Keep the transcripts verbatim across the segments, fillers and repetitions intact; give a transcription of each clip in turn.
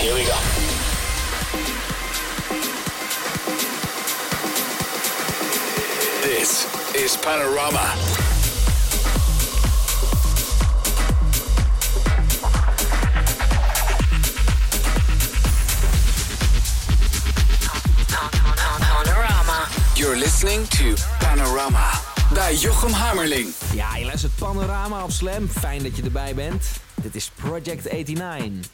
Here we go. This is Panorama. You're listening to Panorama bij Jochem Hamerling. Ja, je luistert Panorama op Slam. Fijn dat je erbij bent. Dit is Project negentig.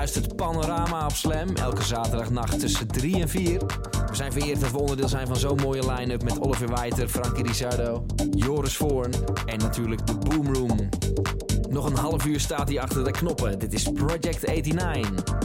luistert Panorama op Slam, elke zaterdagnacht tussen drie en vier. We zijn vereerd dat we onderdeel zijn van zo'n mooie line-up met Oliver Wajter, Frankie Risardo, Joris Voorn en natuurlijk de Boom Room. Nog een half uur staat hij achter de knoppen. Dit is Project negenennegentig.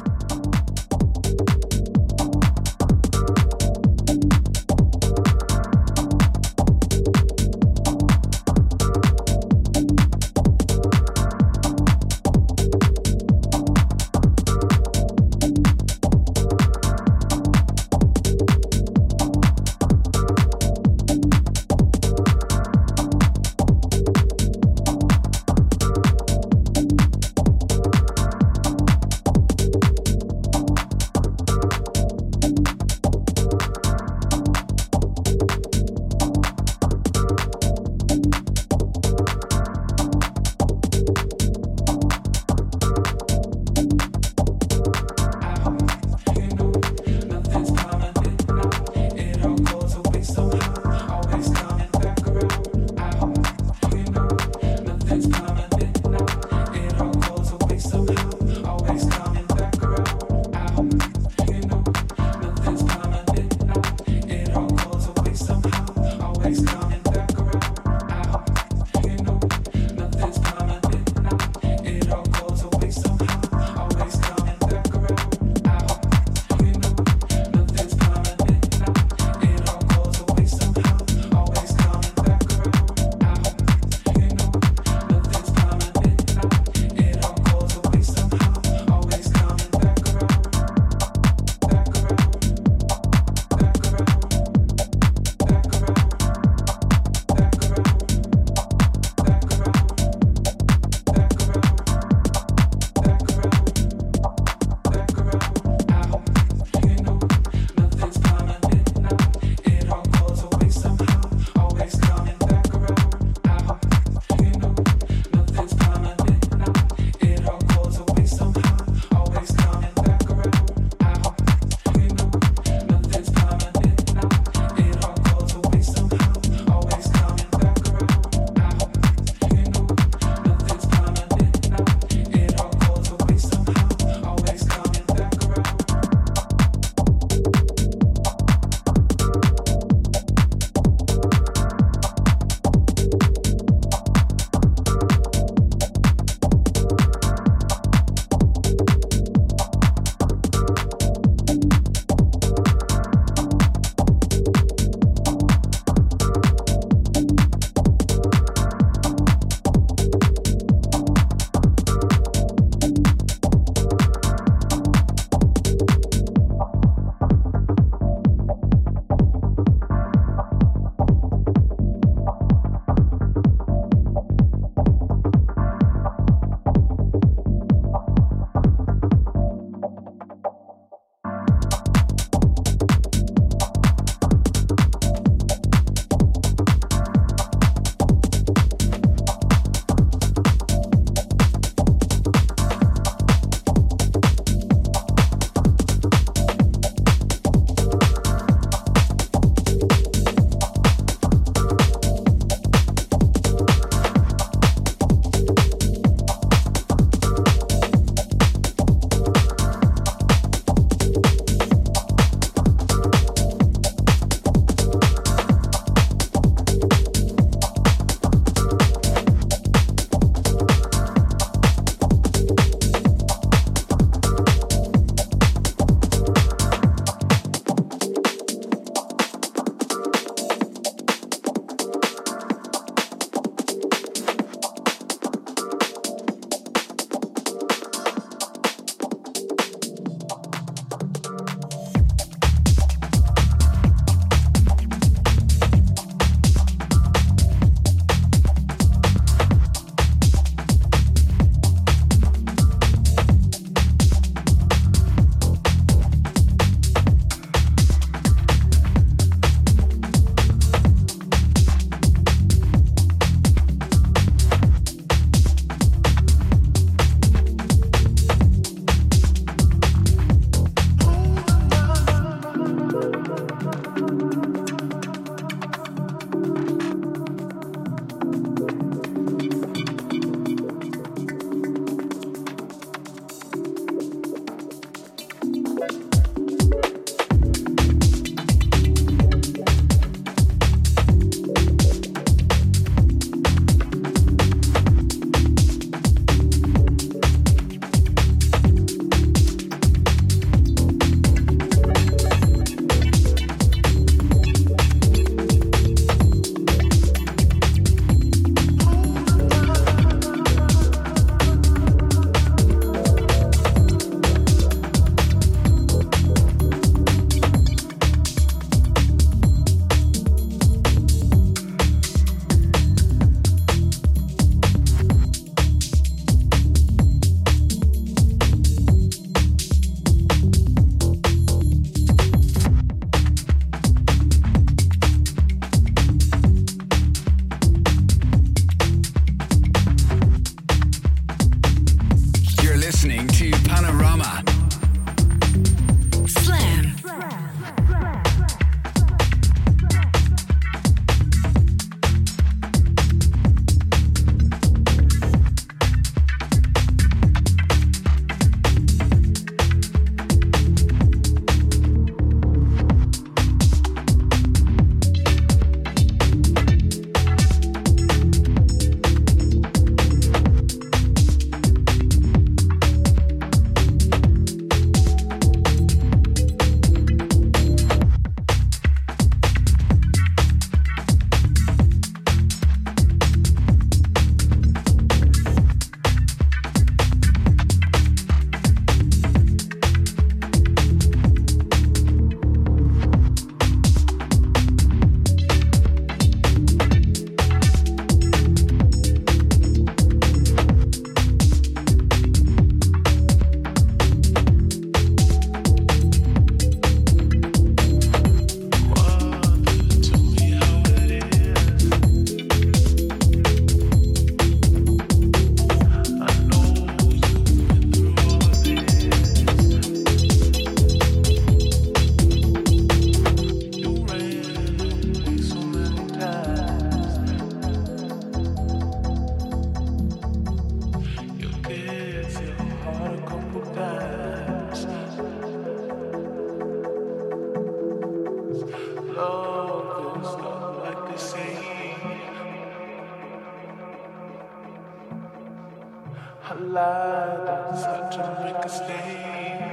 last name.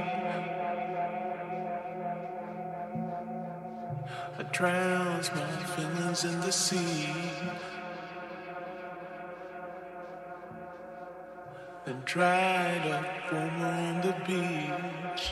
I drowns my feelings in the sea, then dried up warmer on the beach.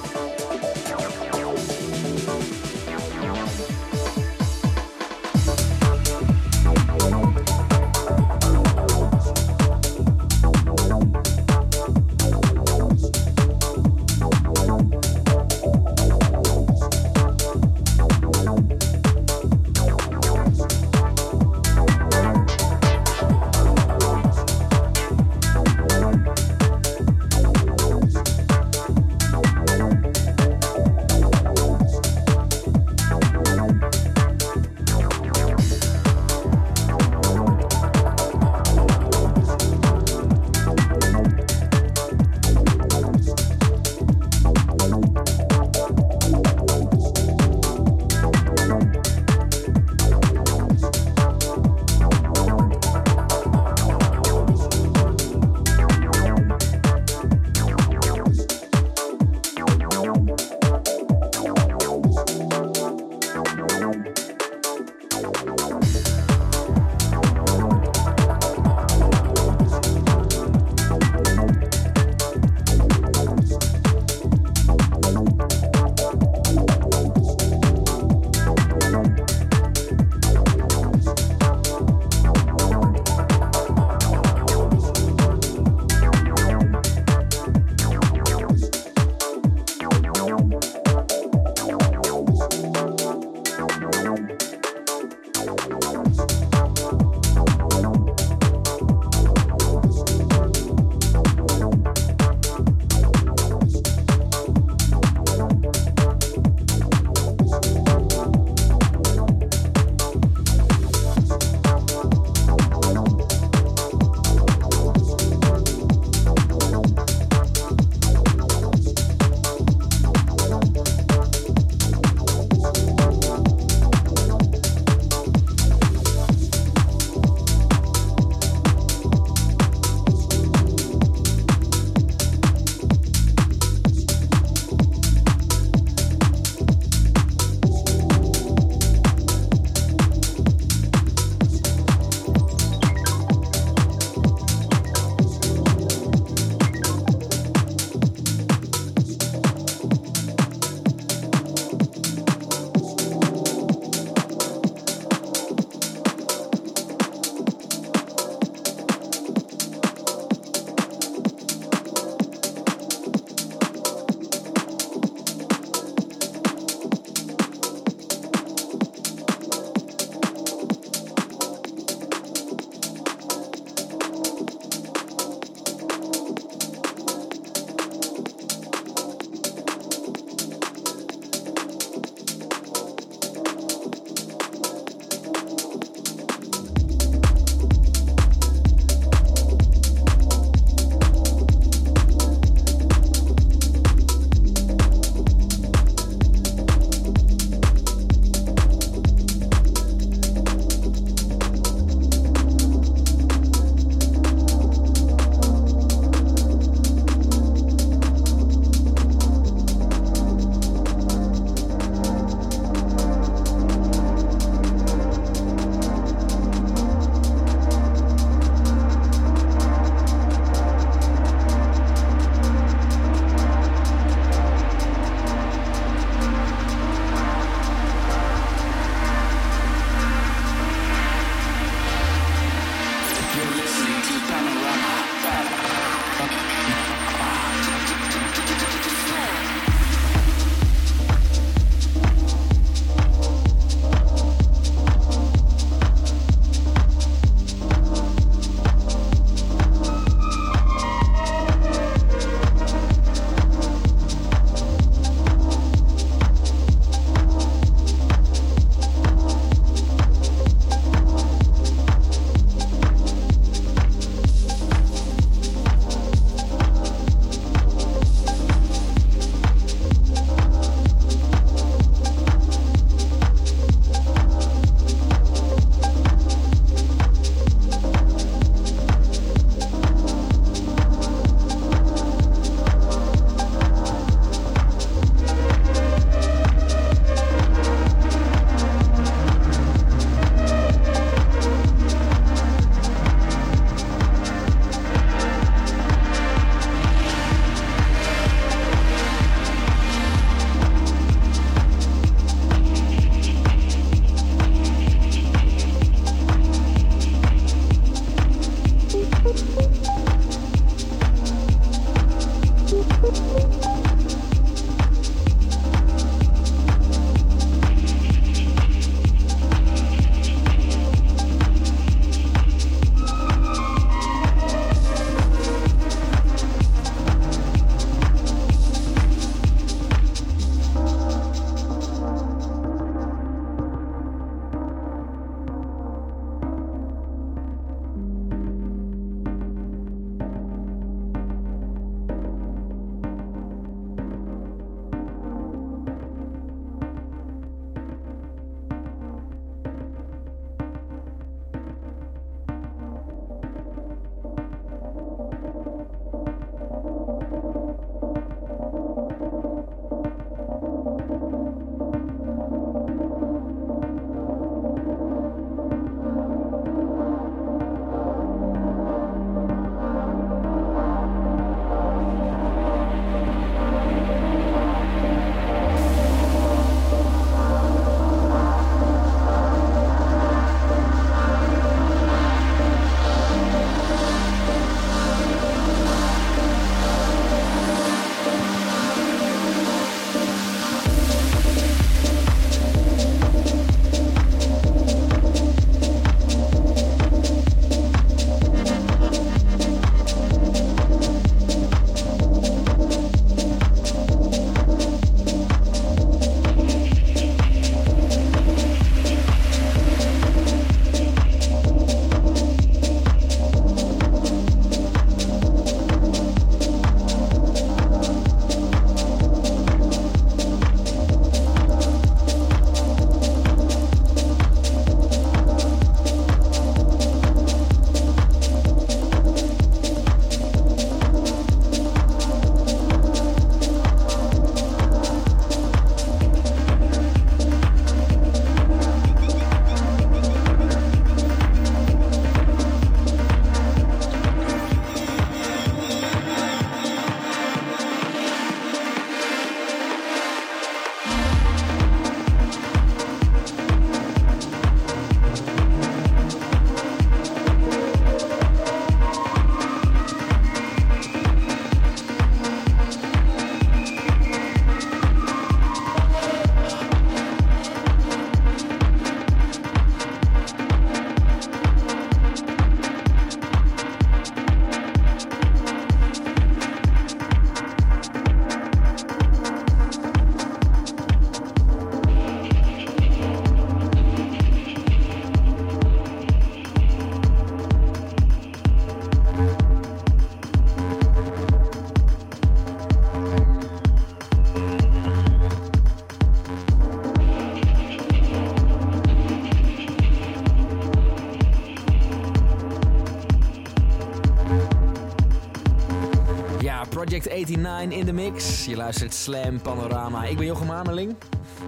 Project negenennegentig in de mix. Je luistert Slam Panorama. Ik ben Jochem Hamerling.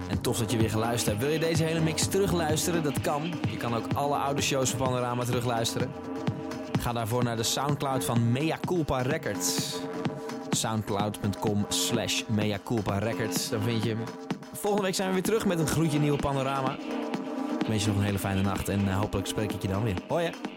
En tof dat je weer geluisterd hebt. Wil je deze hele mix terugluisteren? Dat kan. Je kan ook alle oude shows van Panorama terugluisteren. Ga daarvoor naar de Soundcloud van Mea Culpa Records. Soundcloud.com slash Mea Culpa Records. Daar vind je hem. Volgende week zijn we weer terug met een gloedje nieuw Panorama. Ik wens je nog een hele fijne nacht en hopelijk spreek ik je dan weer. Hoi hè.